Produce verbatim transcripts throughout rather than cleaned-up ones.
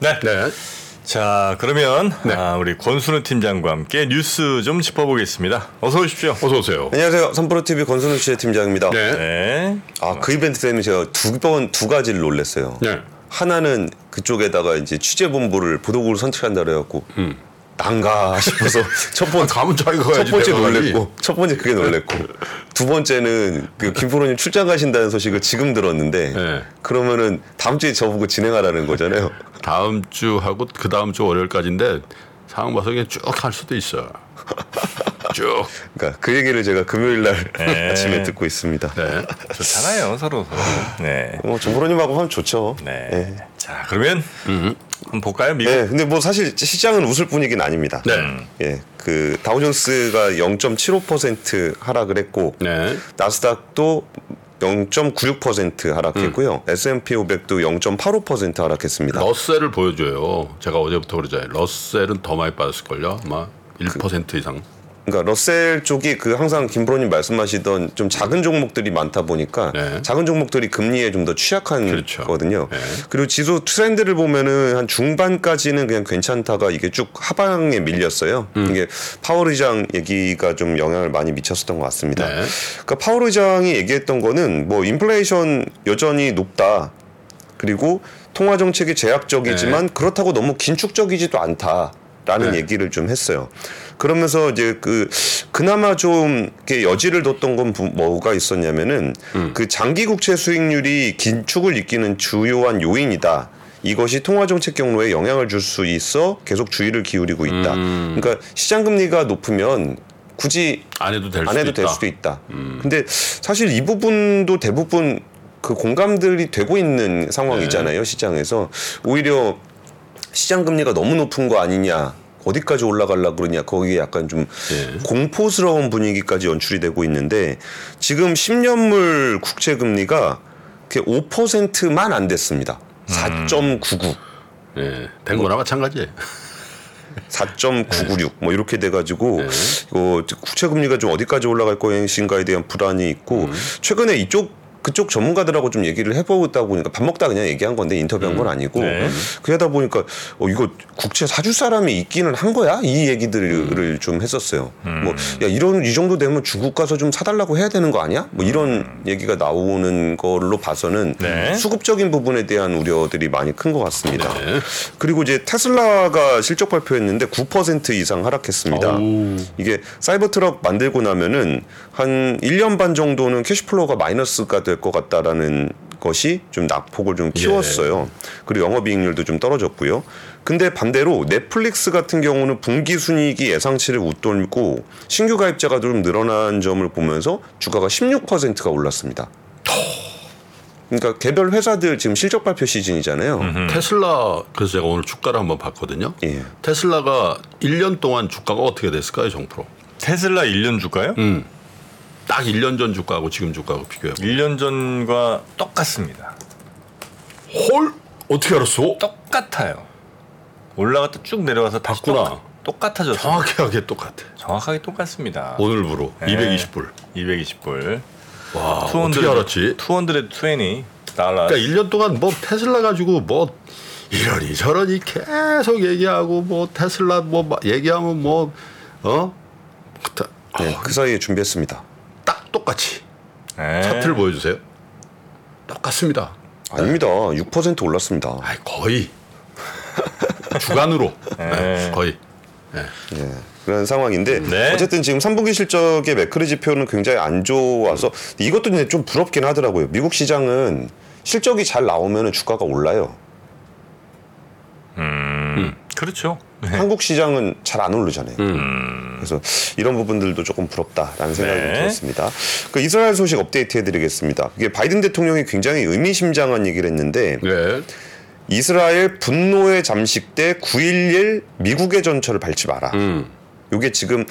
네. 네. 자, 그러면 네. 아, 우리 권순우 팀장과 함께 뉴스 좀 짚어보겠습니다. 어서 오십시오. 어서 오세요. 안녕하세요. 선프로티비 권순우 취재팀장입니다. 네. 네. 아, 그 이벤트 때문에 제가 두 번, 두 가지를 놀랐어요. 네. 하나는 그쪽에다가 이제 취재본부를 보도국으로 선택한다 그래갖고 음. 난가 싶어서 첫 번째 가면 자기가 가야지. 첫 번째 놀랬고, 첫 번째 그게 놀랬고, 두 번째는 그 김 프로님 출장 가신다는 소식을 지금 들었는데 네. 그러면은 다음 주에 저보고 진행하라는 거잖아요. 다음 주하고 그 다음 주 월요일까지인데 상황 봐서 그냥 쭉 할 수도 있어. 쭉. 그러니까 그 얘기를 제가 금요일 날 네. 아침에 듣고 있습니다. 네. 좋잖아요, 서로. 네. 뭐 정 프로님하고 하면 좋죠. 네. 네. 자, 그러면. 음흠. 한번 볼까요, 미국? 네, 근데 뭐 사실 시장은 웃을 분위기는 아닙니다. 네. 예, 그 다우존스가 영 점 칠오 퍼센트 하락을 했고, 네. 나스닥도 영 점 구육 퍼센트 하락했고요. 음. 에스 앤 피 오백도 영 점 팔오 퍼센트 하락했습니다. 러셀을 보여줘요. 제가 어제부터 그러잖아요. 러셀은 더 많이 빠졌을걸요? 아마 일 퍼센트 그, 이상. 그러니까 러셀 쪽이 그 항상 김프로님 말씀하시던 좀 작은 종목들이 많다 보니까 네. 작은 종목들이 금리에 좀 더 취약한 그렇죠. 거거든요. 네. 그리고 지수 트렌드를 보면은 한 중반까지는 그냥 괜찮다가 이게 쭉 하방에 밀렸어요. 음. 이게 파월 의장 얘기가 좀 영향을 많이 미쳤었던 것 같습니다. 네. 그러니까 파월 의장이 얘기했던 거는 뭐 인플레이션 여전히 높다. 그리고 통화 정책이 제약적이지만 네. 그렇다고 너무 긴축적이지도 않다. 라는 네. 얘기를 좀 했어요. 그러면서 이제 그 그나마 좀 이렇게 여지를 뒀던 건 뭐가 있었냐면은 음. 그 장기 국채 수익률이 긴축을 이끄는 주요한 요인이다. 이것이 통화 정책 경로에 영향을 줄 수 있어 계속 주의를 기울이고 있다. 음. 그러니까 시장 금리가 높으면 굳이 안 해도 될, 안 수도, 해도 있다. 될 수도 있다. 음. 근데 사실 이 부분도 대부분 그 공감들이 되고 있는 상황이잖아요. 네. 시장에서 오히려 시장 금리가 너무 높은 거 아니냐, 어디까지 올라가려고 그러냐, 거기에 약간 좀 네. 공포스러운 분위기까지 연출이 되고 있는데 지금 십 년물 국채 금리가 오 퍼센트만 안 됐습니다. 사 점 구구. 예, 네. 된 거나 마찬가지예요. 사 점 구구육 뭐 이렇게 돼가지고 네. 어, 국채 금리가 좀 어디까지 올라갈 것인가에 대한 불안이 있고 음. 최근에 이쪽 그쪽 전문가들하고 좀 얘기를 해보다 보니까 밥 먹다 그냥 얘기한 건데 인터뷰한 음, 건 아니고 네. 그러다 보니까 어, 이거 국채 사줄 사람이 있기는 한 거야? 이 얘기들을 음. 좀 했었어요. 음. 뭐 야 이런 이 정도 되면 중국 가서 좀 사달라고 해야 되는 거 아니야? 뭐 이런 음. 얘기가 나오는 걸로 봐서는 네. 수급적인 부분에 대한 우려들이 많이 큰 것 같습니다. 네. 그리고 이제 테슬라가 실적 발표했는데 구 퍼센트 이상 하락했습니다. 오. 이게 사이버트럭 만들고 나면은 한 일 년 반 정도는 캐시플로우가 마이너스가 될 것 같다라는 것이 좀 낙폭을 좀 키웠어요. 예. 그리고 영업이익률도 좀 떨어졌고요. 근데 반대로 넷플릭스 같은 경우는 분기 순이익이 예상치를 웃돌고 신규 가입자가 좀 늘어난 점을 보면서 주가가 십육 퍼센트가 올랐습니다. 그러니까 개별 회사들 지금 실적 발표 시즌이잖아요. 음흠. 테슬라 그래서 제가 오늘 주가를 한번 봤거든요. 예. 테슬라가 일 년 동안 주가가 어떻게 됐을까요, 정프로? 테슬라 일 년 주가요? 음. 딱 일 년 전 주가하고 지금 주가하고 비교해보면 일 년 전과 똑같습니다. 헐? 어떻게 알았어? 똑같아요. 올라갔다 쭉 내려와서 다시 똑같구나. 똑같아졌어요. 정확하게 똑같아. 정확하게 똑같습니다. 오늘부로 네. 이백이십 불. 이백이십 불. 와, 어떻게 알았지? 이백이십 달러. 그러니까 일 년 동안 뭐 테슬라 가지고 뭐 이러니 저러니 계속 얘기하고 뭐 테슬라 뭐 얘기하면 뭐 어? 네, 그 사이에 준비했습니다. 똑같이 에이. 차트를 보여주세요. 똑같습니다. 아닙니다. 육 퍼센트 올랐습니다. 아이, 거의 주간으로 네, 거의 네. 네, 그런 상황인데 네. 어쨌든 지금 삼 분기 실적의 매크로 지표는 굉장히 안 좋아서 이것도 좀 부럽긴 하더라고요. 미국 시장은 실적이 잘 나오면 주가가 올라요. 음, 음. 그렇죠. 한국 시장은 잘 안 오르잖아요. 음. 그래서 이런 부분들도 조금 부럽다라는 생각이 네. 들었습니다. 그 이스라엘 소식 업데이트해드리겠습니다. 이게 바이든 대통령이 굉장히 의미심장한 얘기를 했는데 네. 이스라엘 분노에 잠식돼 구 일일 미국의 전철을 밟지 마라. 음. 이게 지금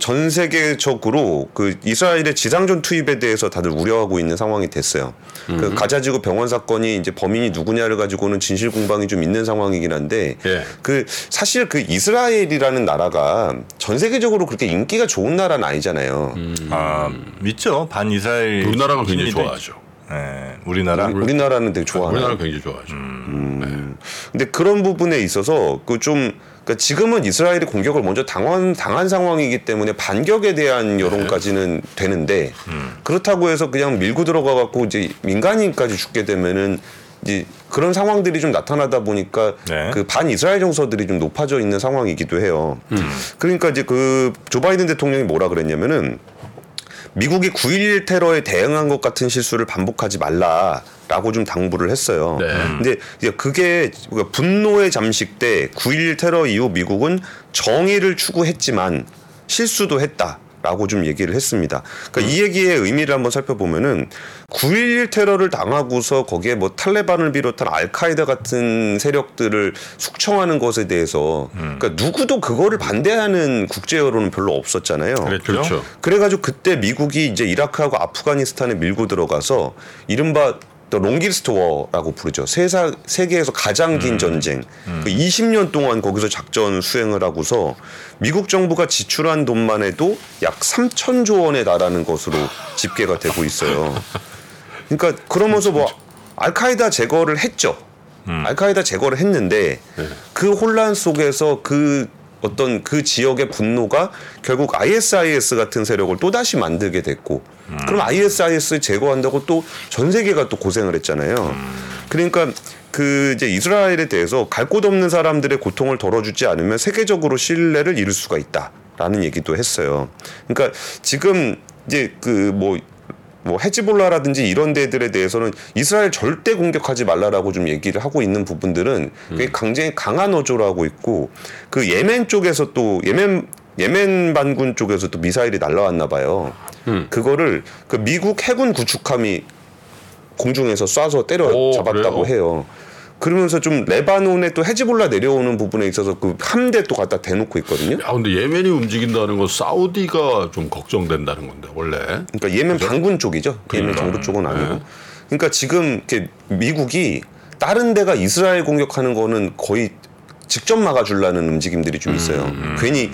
전 세계적으로 그 이스라엘의 지상전 투입에 대해서 다들 우려하고 있는 상황이 됐어요. 그 가자지구 병원 사건이 이제 범인이 누구냐를 가지고는 진실 공방이 좀 있는 상황이긴 한데 예. 그 사실 그 이스라엘이라는 나라가 전 세계적으로 그렇게 인기가 좋은 나라는 아니잖아요. 음. 아 믿죠. 반 이스라엘 우리나라가 굉장히 좋아하죠. 네, 우리나라 우리, 우리나라는 되게 좋아하는. 우리나라 굉장히 좋아하죠. 음. 네. 근데 그런 부분에 있어서 그 좀 그러니까 지금은 이스라엘이 공격을 먼저 당한, 당한 상황이기 때문에 반격에 대한 여론까지는 되는데 음. 그렇다고 해서 그냥 밀고 들어가 갖고 이제 민간인까지 죽게 되면은 이제 그런 상황들이 좀 나타나다 보니까 네. 그 반 이스라엘 정서들이 좀 높아져 있는 상황이기도 해요. 음. 그러니까 이제 그 조 바이든 대통령이 뭐라 그랬냐면은 미국이 구일일 테러에 대응한 것 같은 실수를 반복하지 말라라고 좀 당부를 했어요. 네. 근데 이제 그게 분노의 잠식 때 구일일 테러 이후 미국은 정의를 추구했지만 실수도 했다라고 좀 얘기를 했습니다. 그러니까 음. 이 얘기의 의미를 한번 살펴보면은 구일일 테러를 당하고서 거기에 뭐 탈레반을 비롯한 알카이다 같은 세력들을 숙청하는 것에 대해서 음. 그러니까 누구도 그거를 반대하는 국제 여론은 별로 없었잖아요. 그랬죠? 그렇죠. 그래가지고 그때 미국이 이제 이라크하고 아프가니스탄에 밀고 들어가서 이른바 롱기스트 워라고 부르죠. 세사, 세계에서 가장 긴 음. 전쟁. 음. 그 이십 년 동안 거기서 작전 수행을 하고서 미국 정부가 지출한 돈만 해도 약 삼천조 원에 달하는 것으로 집계가 되고 있어요. 그러니까 그러면서 뭐 알카이다 제거를 했죠. 음. 알카이다 제거를 했는데 음. 그 혼란 속에서 그 어떤 그 지역의 분노가 결국 아이에스아이에스 같은 세력을 또다시 만들게 됐고 음. 그럼 아이에스아이에스 제거한다고 또 전 세계가 또 고생을 했잖아요. 음. 그러니까 그 이제 이스라엘에 대해서 갈 곳 없는 사람들의 고통을 덜어주지 않으면 세계적으로 신뢰를 잃을 수가 있다라는 얘기도 했어요. 그러니까 지금 이제 그 뭐 뭐 헤즈볼라라든지 이런 데들에 대해서는 이스라엘 절대 공격하지 말라라고 좀 얘기를 하고 있는 부분들은 그게 굉장히 강한 어조를 하고 있고 그 예멘 쪽에서 또 예멘 예멘 반군 쪽에서 또 미사일이 날라왔나 봐요. 음. 그거를 그 미국 해군 구축함이 공중에서 쏴서 때려 잡았다고 오, 해요. 그러면서 좀 레바논에 또 헤즈볼라 내려오는 부분에 있어서 그 함대 또 갖다 대놓고 있거든요. 아 근데 예멘이 움직인다는 건 사우디가 좀 걱정된다는 건데 원래. 그러니까 예멘 그죠? 반군 쪽이죠. 그러니까. 예멘 정부 쪽은 아니고. 네. 그러니까 지금 이렇게 미국이 다른 데가 이스라엘 공격하는 거는 거의 직접 막아주려는 움직임들이 좀 있어요. 음, 음. 괜히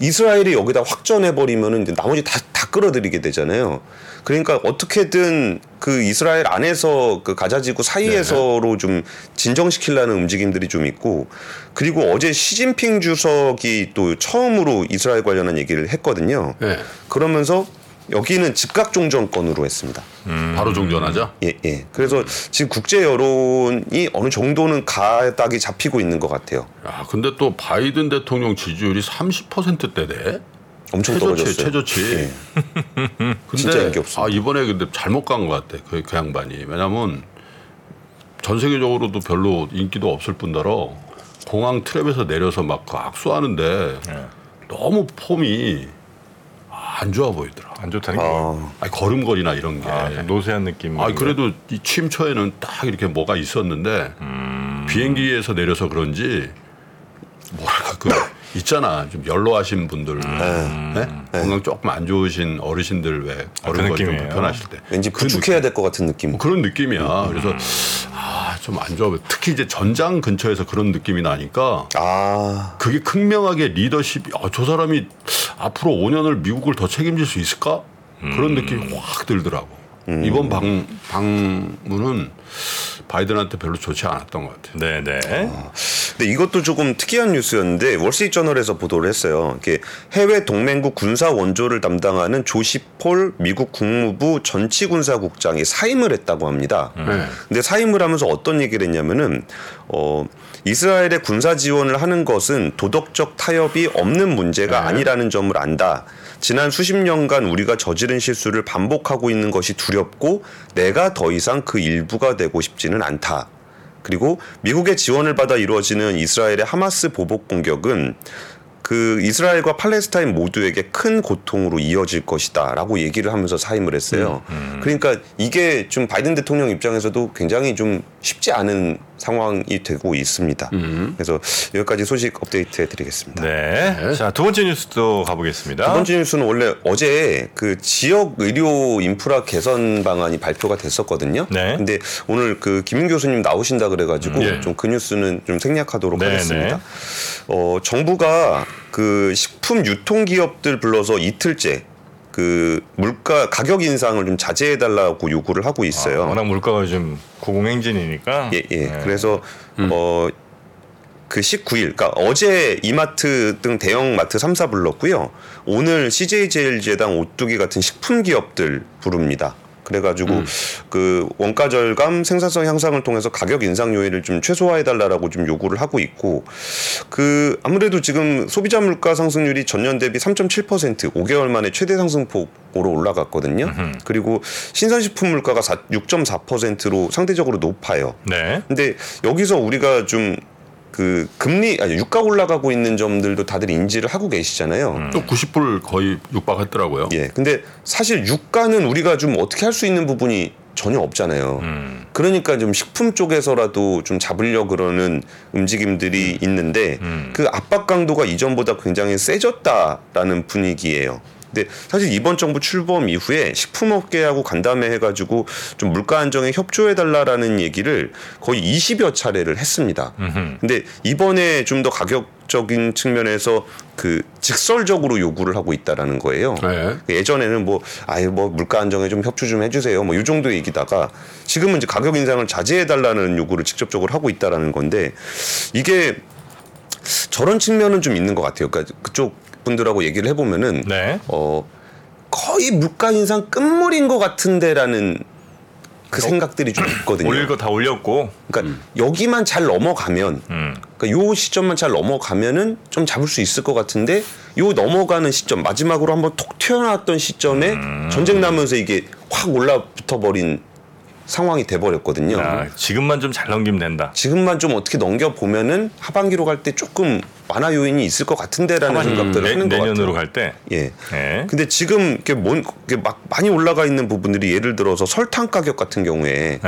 이스라엘이 여기다 확전해버리면은 이제 나머지 다, 다 끌어들이게 되잖아요. 그러니까 어떻게든 그 이스라엘 안에서 그 가자지구 사이에서로 네네. 좀 진정시키려는 움직임들이 좀 있고 그리고 어제 시진핑 주석이 또 처음으로 이스라엘 관련한 얘기를 했거든요. 네. 그러면서 여기는 즉각 종전권으로 했습니다. 음. 바로 종전하자? 예, 예. 그래서 지금 국제 여론이 어느 정도는 가닥이 잡히고 있는 것 같아요. 야, 근데 또 바이든 대통령 지지율이 삼십 퍼센트대네? 엄청 떨어졌어요. 최저치. 예. 근데 진짜 인기 없어. 아, 이번에 근데 잘못 간 것 같아. 그, 그 양반이. 왜냐면 전 세계적으로도 별로 인기도 없을 뿐더러 공항 트랩에서 내려서 막 그 악수하는데 예. 너무 폼이 안 좋아 보이더라. 안 좋다는 게. 아. 아니, 걸음걸이나 이런 게. 아, 노쇠한 느낌. 아, 그래도 이 침처에는 딱 이렇게 뭐가 있었는데 음. 비행기에서 내려서 그런지 뭐랄까 그 있잖아. 좀 연로하신 분들. 음. 네? 네. 건강 조금 안 좋으신 어르신들 왜 걸음걸이 좀 불편하실 때. 왠지 구축해야 될 것 같은 느낌. 뭐 그런 느낌이야. 음. 그래서 아, 좀 안 좋아 보여. 특히 이제 전장 근처에서 그런 느낌이 나니까 아. 그게 극명하게 리더십이 아, 저 사람이 앞으로 오 년을 미국을 더 책임질 수 있을까? 음. 그런 느낌이 확 들더라고. 음. 이번 방, 방문은 바이든한테 별로 좋지 않았던 것 같아요. 네네. 아. 근데 이것도 조금 특이한 뉴스였는데 월스트리트저널에서 보도를 했어요. 이렇게 해외 동맹국 군사 원조를 담당하는 조시 폴 미국 국무부 전치군사국장이 사임을 했다고 합니다. 음. 근데 사임을 하면서 어떤 얘기를 했냐면은 어, 이스라엘의 군사 지원을 하는 것은 도덕적 타협이 없는 문제가 네. 아니라는 점을 안다. 지난 수십 년간 우리가 저지른 실수를 반복하고 있는 것이 두렵고 내가 더 이상 그 일부가 되고 싶지는 않다. 그리고 미국의 지원을 받아 이루어지는 이스라엘의 하마스 보복 공격은 그 이스라엘과 팔레스타인 모두에게 큰 고통으로 이어질 것이다라고 얘기를 하면서 사임을 했어요. 음, 음. 그러니까 이게 좀 바이든 대통령 입장에서도 굉장히 좀 쉽지 않은 상황이 되고 있습니다. 음. 그래서 여기까지 소식 업데이트해드리겠습니다. 네. 자, 두 번째 뉴스도 가보겠습니다. 두 번째 뉴스는 원래 어제 그 지역 의료 인프라 개선 방안이 발표가 됐었거든요. 네. 근데 오늘 그 김윤 교수님 나오신다 그래가지고 음. 좀 그 뉴스는 좀 생략하도록 네, 하겠습니다. 네. 어, 정부가 그 식품 유통기업들 불러서 이틀째 그 물가 가격 인상을 좀 자제해 달라고 요구를 하고 있어요. 아, 워낙 물가가 요즘 고공행진이니까. 예, 예. 네. 그래서 음. 어 그 십구 일, 그러니까 어제 이마트 등 대형 마트 삼 사 불렀고요. 오늘 씨제이제일제당 오뚜기 같은 식품 기업들 부릅니다. 그래가지고 음. 그 원가 절감, 생산성 향상을 통해서 가격 인상 요인을 좀 최소화해달라고 좀 요구를 하고 있고, 그 아무래도 지금 소비자 물가 상승률이 전년 대비 삼 점 칠 퍼센트, 오 개월 만에 최대 상승폭으로 올라갔거든요. 음흠. 그리고 신선식품 물가가 육 점 사 퍼센트로 상대적으로 높아요. 네. 근데 여기서 우리가 좀 그 금리 아니 유가 올라가고 있는 점들도 다들 인지를 하고 계시잖아요. 음. 또 구십 불 거의 육박했더라고요. 예. 근데 사실 유가는 우리가 좀 어떻게 할 수 있는 부분이 전혀 없잖아요. 음. 그러니까 좀 식품 쪽에서라도 좀 잡으려 그러는 움직임들이 음. 있는데 음. 그 압박 강도가 이전보다 굉장히 세졌다라는 분위기예요. 근데 사실 이번 정부 출범 이후에 식품업계하고 간담회 해가지고 좀 물가 안정에 협조해달라라는 얘기를 거의 이십여 차례를 했습니다. 음흠. 근데 이번에 좀 더 가격적인 측면에서 그 직설적으로 요구를 하고 있다라는 거예요. 네. 예전에는 뭐 아예 뭐 물가 안정에 좀 협조 좀 해주세요, 뭐 이 정도 얘기다가 지금은 이제 가격 인상을 자제해달라는 요구를 직접적으로 하고 있다라는 건데, 이게 저런 측면은 좀 있는 것 같아요. 그러니까 그쪽 분들하고 얘기를 해보면은 네. 어, 거의 물가 인상 끝물인 것 같은데라는 그 어, 생각들이 좀 있거든요. 올릴 거 다 올렸고, 그러니까 음. 여기만 잘 넘어가면, 음. 그러니까 요 시점만 잘 넘어가면은 좀 잡을 수 있을 것 같은데, 요 넘어가는 시점 마지막으로 한번 톡 튀어나왔던 시점에 음. 전쟁 나면서 이게 확 올라붙어버린 상황이 돼버렸거든요. 야, 지금만 좀 잘 넘기면 된다. 지금만 좀 어떻게 넘겨보면은 하반기로 갈 때 조금 완화 요인이 있을 것 같은데라는 생각들을 내, 하는 것 같아요. 내년으로 갈 때? 예. 네. 근데 지금 이렇게 뭔, 이렇게 막 많이 올라가 있는 부분들이, 예를 들어서 설탕 가격 같은 경우에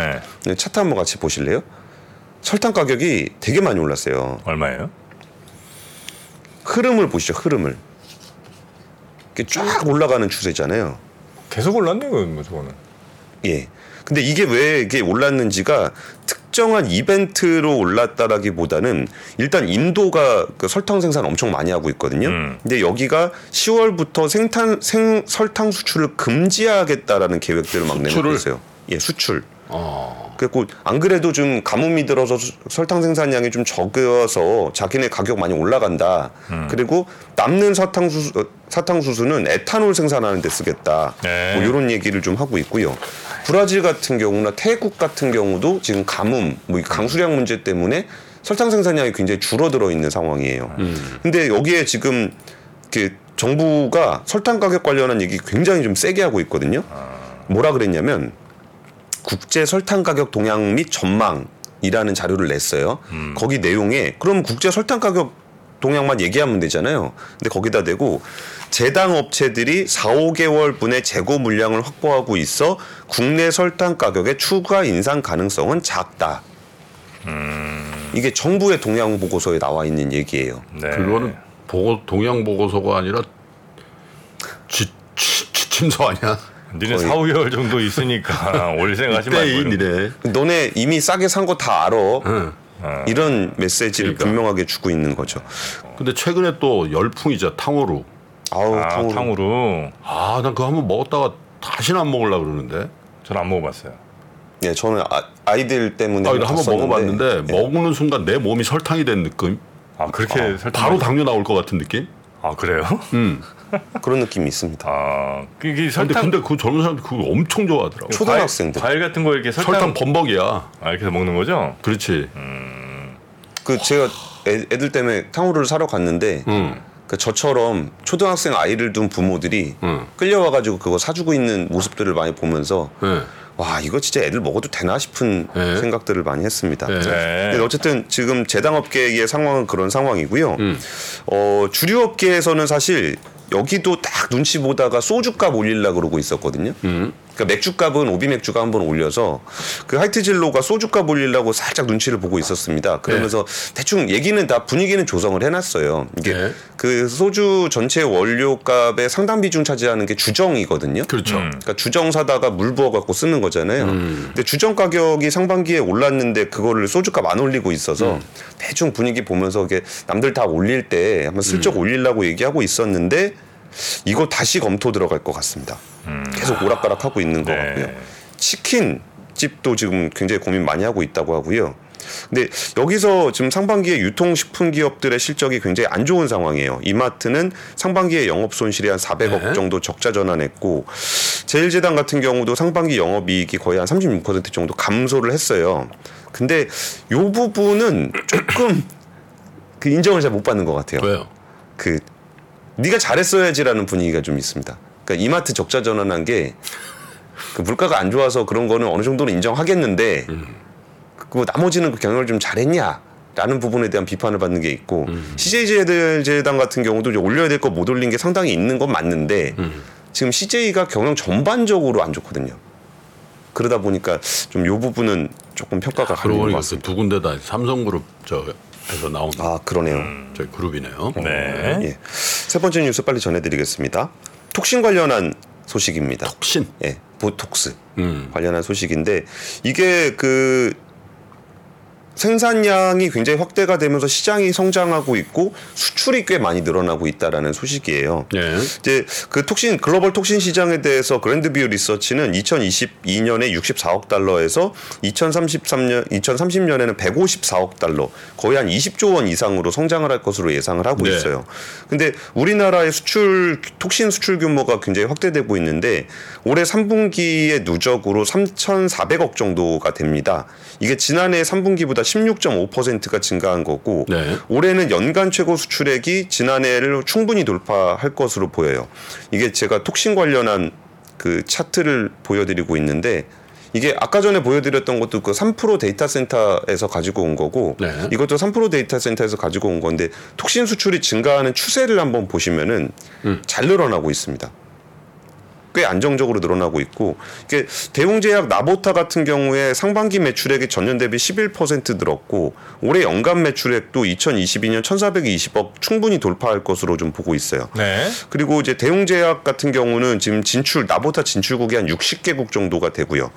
네. 차트 한번 같이 보실래요? 설탕 가격이 되게 많이 올랐어요. 얼마예요? 흐름을 보시죠. 흐름을. 이렇게 쫙 올라가는 추세잖아요. 계속 올랐네요. 뭐 저거는. 예. 근데 이게 왜 이게 올랐는지가 특정한 이벤트로 올랐다라기보다는 일단 인도가 그 설탕 생산 엄청 많이 하고 있거든요. 음. 근데 여기가 시월부터 생탄 생 설탕 수출을 금지하겠다라는 계획들을 막 내놓고 있어요. 예, 수출. 어. 그리고 안 그래도 좀 가뭄이 들어서 수, 설탕 생산량이 좀 적어서 자기네 가격 많이 올라간다. 음. 그리고 남는 사탕수 사탕수수는 에탄올 생산하는 데 쓰겠다. 네. 뭐 이런 얘기를 좀 하고 있고요. 브라질 같은 경우나 태국 같은 경우도 지금 가뭄, 뭐 강수량 문제 때문에 설탕 생산량이 굉장히 줄어들어 있는 상황이에요. 음. 근데 여기에 지금 이렇게 정부가 설탕 가격 관련한 얘기 굉장히 좀 세게 하고 있거든요. 뭐라 그랬냐면, 국제 설탕 가격 동향 및 전망이라는 자료를 냈어요. 음. 거기 내용에 그럼 국제 설탕 가격 동향만 얘기하면 되잖아요. 근데 거기다 대고 제당 업체들이 사, 오 개월분의 재고 물량을 확보하고 있어 국내 설탕 가격의 추가 인상 가능성은 작다. 음. 이게 정부의 동향 보고서에 나와 있는 얘기예요. 네. 그거는 보고 동향 보고서가 아니라 지, 지, 지침서 아니야? 니네 사, 오 개월 정도 있으니까 올 생각하시면 안 돼. 너네 이미 싸게 산 거 다 알아. 응. 이런 메시지를 그러니까. 분명하게 주고 있는 거죠. 근데 최근에 또 열풍이죠. 탕후루. 아우, 아, 탕후루. 탕후루. 아, 난 그거 한번 먹었다가 다시는 안 먹으려고 그러는데. 저는 안 먹어봤어요. 예, 저는 아, 아이들 때문에 아, 한번 먹어봤는데 예. 먹는 순간 내 몸이 설탕이 된 느낌. 아, 그렇게 아, 설탕 바로 당뇨 나올 것 같은 느낌? 아, 그래요? 음. 그런 느낌이 있습니다. 아, 그게 설탕. 근데, 근데 그 젊은 사람들 그거 엄청 좋아하더라고. 초등학생들. 과일, 과일 같은 거 이렇게 설탕. 설탕 범벅이야. 아, 이렇게 먹는 거죠? 그렇지. 음. 그 제가 애, 애들 때문에 탕후루를 사러 갔는데. 음. 그 저처럼 초등학생 아이를 둔 부모들이 음. 끌려와가지고 그거 사주고 있는 모습들을 많이 보면서. 음. 와, 이거 진짜 애들 먹어도 되나 싶은 네. 생각들을 많이 했습니다. 네. 근데 어쨌든 지금 제당업계의 상황은 그런 상황이고요. 음. 어, 주류업계에서는 사실 여기도 딱 눈치 보다가 소주값 올리려고 그러고 있었거든요. 음. 그러니까 맥주값은 오비맥주가 한번 올려서 그 하이트진로가 소주값 올리려고 살짝 눈치를 보고 있었습니다. 그러면서 네. 대충 얘기는 다 분위기는 조성을 해놨어요. 이게 네. 그 소주 전체 원료값의 상당 비중 차지하는 게 주정이거든요. 그렇죠. 음. 그러니까 주정 사다가 물 부어갖고 쓰는 거잖아요. 음. 근데 주정 가격이 상반기에 올랐는데 그거를 소주값 안 올리고 있어서 음. 대충 분위기 보면서 이게 남들 다 올릴 때 한번 슬쩍 음. 올리려고 얘기하고 있었는데 이거 다시 검토 들어갈 것 같습니다. 음. 계속 오락가락하고 있는 것 네. 같고요. 치킨집도 지금 굉장히 고민 많이 하고 있다고 하고요. 근데 여기서 지금 상반기에 유통식품 기업들의 실적이 굉장히 안 좋은 상황이에요. 이마트는 상반기에 영업 손실이 한 사백억 네. 정도 적자 전환했고, 제일제당 같은 경우도 상반기 영업이익이 거의 한 삼십육 퍼센트 정도 감소를 했어요. 근데 이 부분은 조금 그 인정을 잘 못 받는 것 같아요. 왜요? 그 네가 잘했어야지라는 분위기가 좀 있습니다. 그러니까 이마트 적자 전환한 게 그 물가가 안 좋아서 그런 거는 어느 정도는 인정하겠는데. 음. 그 나머지는 그 경영을 좀 잘했냐라는 부분에 대한 비판을 받는 게 있고 음. 씨제이제일제당 같은 경우도 이제 올려야 될 거 못 올린 게 상당히 있는 건 맞는데 음. 지금 씨제이가 경영 전반적으로 안 좋거든요. 그러다 보니까 좀 요 부분은 조금 평가가 갈리는 것 같습니다. 두 군데다 삼성그룹 저에서 나온 아 그러네요. 음. 저희 그룹이네요. 네. 예. 세 번째 뉴스 빨리 전해드리겠습니다. 톡신 관련한 소식입니다. 톡신. 예. 보톡스 음. 관련한 소식인데 이게 그 생산량이 굉장히 확대가 되면서 시장이 성장하고 있고 수출이 꽤 많이 늘어나고 있다라는 소식이에요. 네. 이제 그 톡신 글로벌 톡신 시장에 대해서 그랜드뷰 리서치는 이천이십이 년에 육십사억 달러에서 이천삼십삼 년 이천삼십 년에는 백오십사억 달러, 거의 한 이십조 원 이상으로 성장을 할 것으로 예상을 하고 네. 있어요. 근데 우리나라의 수출 톡신 수출 규모가 굉장히 확대되고 있는데 올해 삼 분기의 누적으로 삼천사백억 정도가 됩니다. 이게 지난해 삼 분기보다 십육 점 오 퍼센트가 증가한 거고 네. 올해는 연간 최고 수출액이 지난해를 충분히 돌파할 것으로 보여요. 이게 제가 톡신 관련한 그 차트를 보여드리고 있는데 이게 아까 전에 보여드렸던 것도 그 선프로 데이터 센터에서 가지고 온 거고 네. 이것도 선프로 데이터 센터에서 가지고 온 건데 톡신 수출이 증가하는 추세를 한번 보시면은 음. 잘 늘어나고 있습니다. 꽤 안정적으로 늘어나고 있고 이게 대웅제약 나보타 같은 경우에 상반기 매출액이 전년 대비 십일 퍼센트 늘었고 올해 연간 매출액도 이천이십이 년 천사백이십억 충분히 돌파할 것으로 좀 보고 있어요. 네. 그리고 이제 대웅제약 같은 경우는 지금 진출 나보타 진출국이 한 육십 개국 정도가 되고요.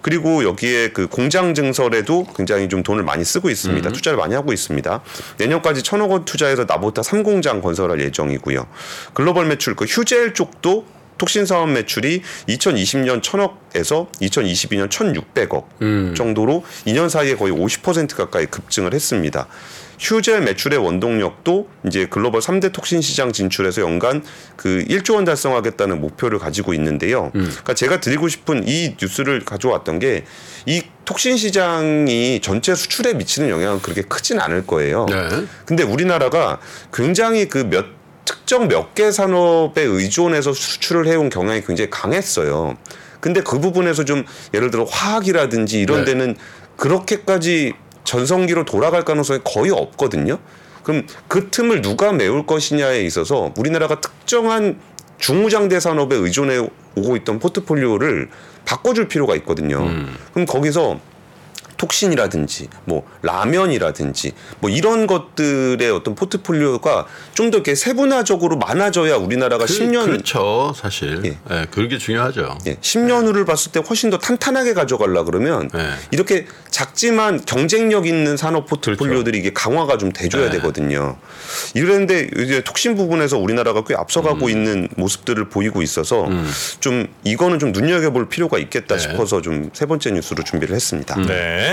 그리고 여기에 그 공장 증설에도 굉장히 좀 돈을 많이 쓰고 있습니다. 음. 투자를 많이 하고 있습니다. 내년까지 천억 원 투자해서 나보타 삼 공장 건설할 예정이고요. 글로벌 매출 그 휴젤 쪽도 톡신 사업 매출이 이천이십 년 천억에서 이천이십이 년 천육백억 음. 정도로 이 년 사이에 거의 오십 퍼센트 가까이 급증을 했습니다. 휴젤 매출의 원동력도 이제 글로벌 삼 대 톡신 시장 진출에서 연간 그 일조 원 달성하겠다는 목표를 가지고 있는데요. 음. 그러니까 제가 드리고 싶은 이 뉴스를 가져왔던 게 이 톡신 시장이 전체 수출에 미치는 영향은 그렇게 크진 않을 거예요. 네. 근데 우리나라가 굉장히 그 몇 특정 몇 개 산업에 의존해서 수출을 해온 경향이 굉장히 강했어요. 근데 그 부분에서 좀 예를 들어 화학이라든지 이런 네. 데는 그렇게까지 전성기로 돌아갈 가능성이 거의 없거든요. 그럼 그 틈을 누가 메울 것이냐에 있어서 우리나라가 특정한 중무장대 산업에 의존해 오고 있던 포트폴리오를 바꿔줄 필요가 있거든요. 음. 그럼 거기서 톡신이라든지 뭐 라면이라든지 뭐 이런 것들의 어떤 포트폴리오가 좀 더 이렇게 세분화적으로 많아져야 우리나라가 그, 십 년 그렇죠 사실 예. 예, 그게 중요하죠. 예, 십 년 예. 후를 봤을 때 훨씬 더 탄탄하게 가져가려 그러면 예. 이렇게 작지만 경쟁력 있는 산업 포트폴리오들이 그렇죠. 이게 강화가 좀 돼줘야 예. 되거든요. 이런데 이제 톡신 부분에서 우리나라가 꽤 앞서가고 음. 있는 모습들을 보이고 있어서 음. 좀 이거는 좀 눈여겨볼 필요가 있겠다 예. 싶어서 좀 세 번째 뉴스로 준비를 했습니다. 음. 네.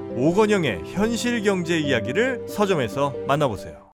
오건영의 현실경제 이야기를 서점에서 만나보세요.